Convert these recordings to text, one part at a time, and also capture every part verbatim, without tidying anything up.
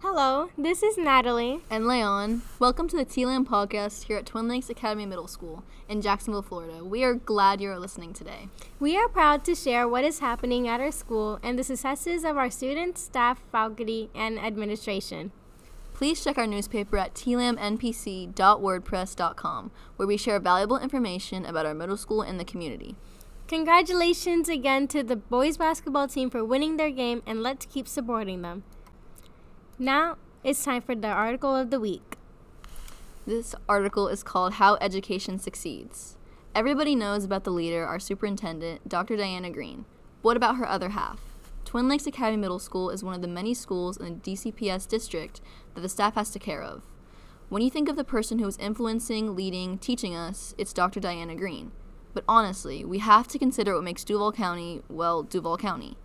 Hello, this is Natalie and Laeyan. Welcome to the T LAM podcast here at Twin Lakes Academy Middle School in Jacksonville, Florida. We are glad you are listening today. We are proud to share what is happening at our school and the successes of our students, staff, faculty, and administration. Please check our newspaper at t lam n p c dot wordpress dot com, where we share valuable information about our middle school and the community. Congratulations again to the boys basketball team for winning their game, and let's keep supporting them. Now it's time for the article of the week. This article is called How Education Succeeds. Everybody knows about the leader, our superintendent, Doctor Diana Green. What about her other half? Twin Lakes Academy Middle School is one of the many schools in the D C P S district that the staff has to care of. When you think of the person who is influencing, leading, teaching us, it's Doctor Diana Green. But honestly, we have to consider what makes Duval County, well, Duval County.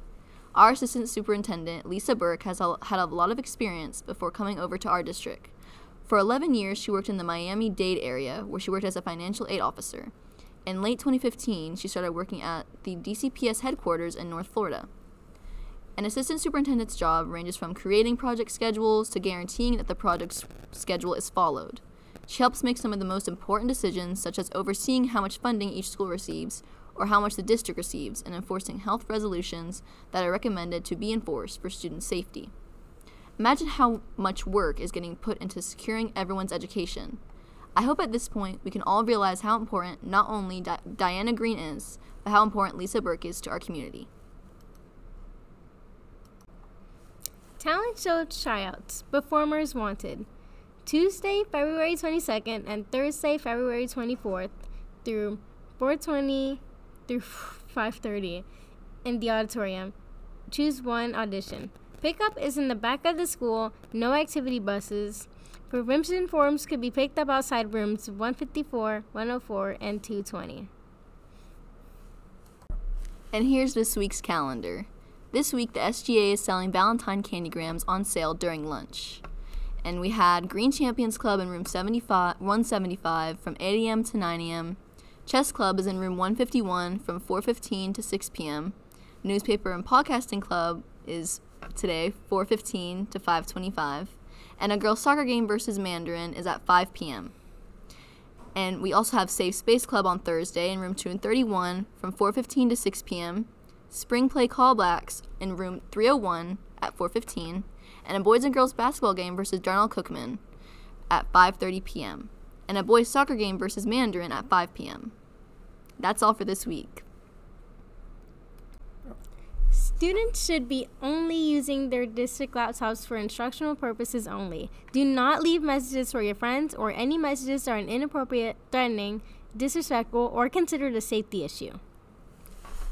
Our assistant superintendent, Lisa Burke, has had a lot of experience before coming over to our district. For eleven years, she worked in the Miami-Dade area, where she worked as a financial aid officer. In late twenty fifteen, she started working at the D C P S headquarters in North Florida. An assistant superintendent's job ranges from creating project schedules to guaranteeing that the project schedule is followed. She helps make some of the most important decisions, such as overseeing how much funding each school receives or how much the district receives, and enforcing health resolutions that are recommended to be enforced for student safety. Imagine how much work is getting put into securing everyone's education. I hope at this point we can all realize how important not only Di- Diana Green is, but how important Lisa Burke is to our community. Talent show tryouts, performers wanted. Tuesday, February twenty-second and Thursday, February twenty-fourth through four twenty through five thirty in the auditorium. Choose one audition. Pickup is in the back of the school, no activity buses. Prevention forms could be picked up outside rooms one fifty-four, one oh four, and two twenty. And here's this week's calendar. This week, the S G A is selling Valentine candygrams on sale during lunch. And we had Green Champions Club in room one seventy-five from eight a.m. to nine a.m. Chess Club is in room one fifty-one from four fifteen to six p.m. Newspaper and Podcasting Club is today four fifteen to five twenty-five. And a girls' soccer game versus Mandarin is at five p.m. And we also have Safe Space Club on Thursday in room two thirty-one from four fifteen to six p.m. Spring Play Callbacks in room three oh one at four fifteen, and a boys and girls basketball game versus Darnell Cookman at five thirty p.m., and a boys soccer game versus Mandarin at five p.m. That's all for this week. Students should be only using their district laptops for instructional purposes only. Do not leave messages for your friends or any messages that are inappropriate, threatening, disrespectful, or considered a safety issue.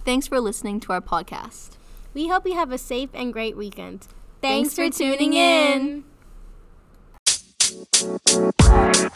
Thanks for listening to our podcast. We hope you have a safe and great weekend. Thanks, Thanks for tuning in.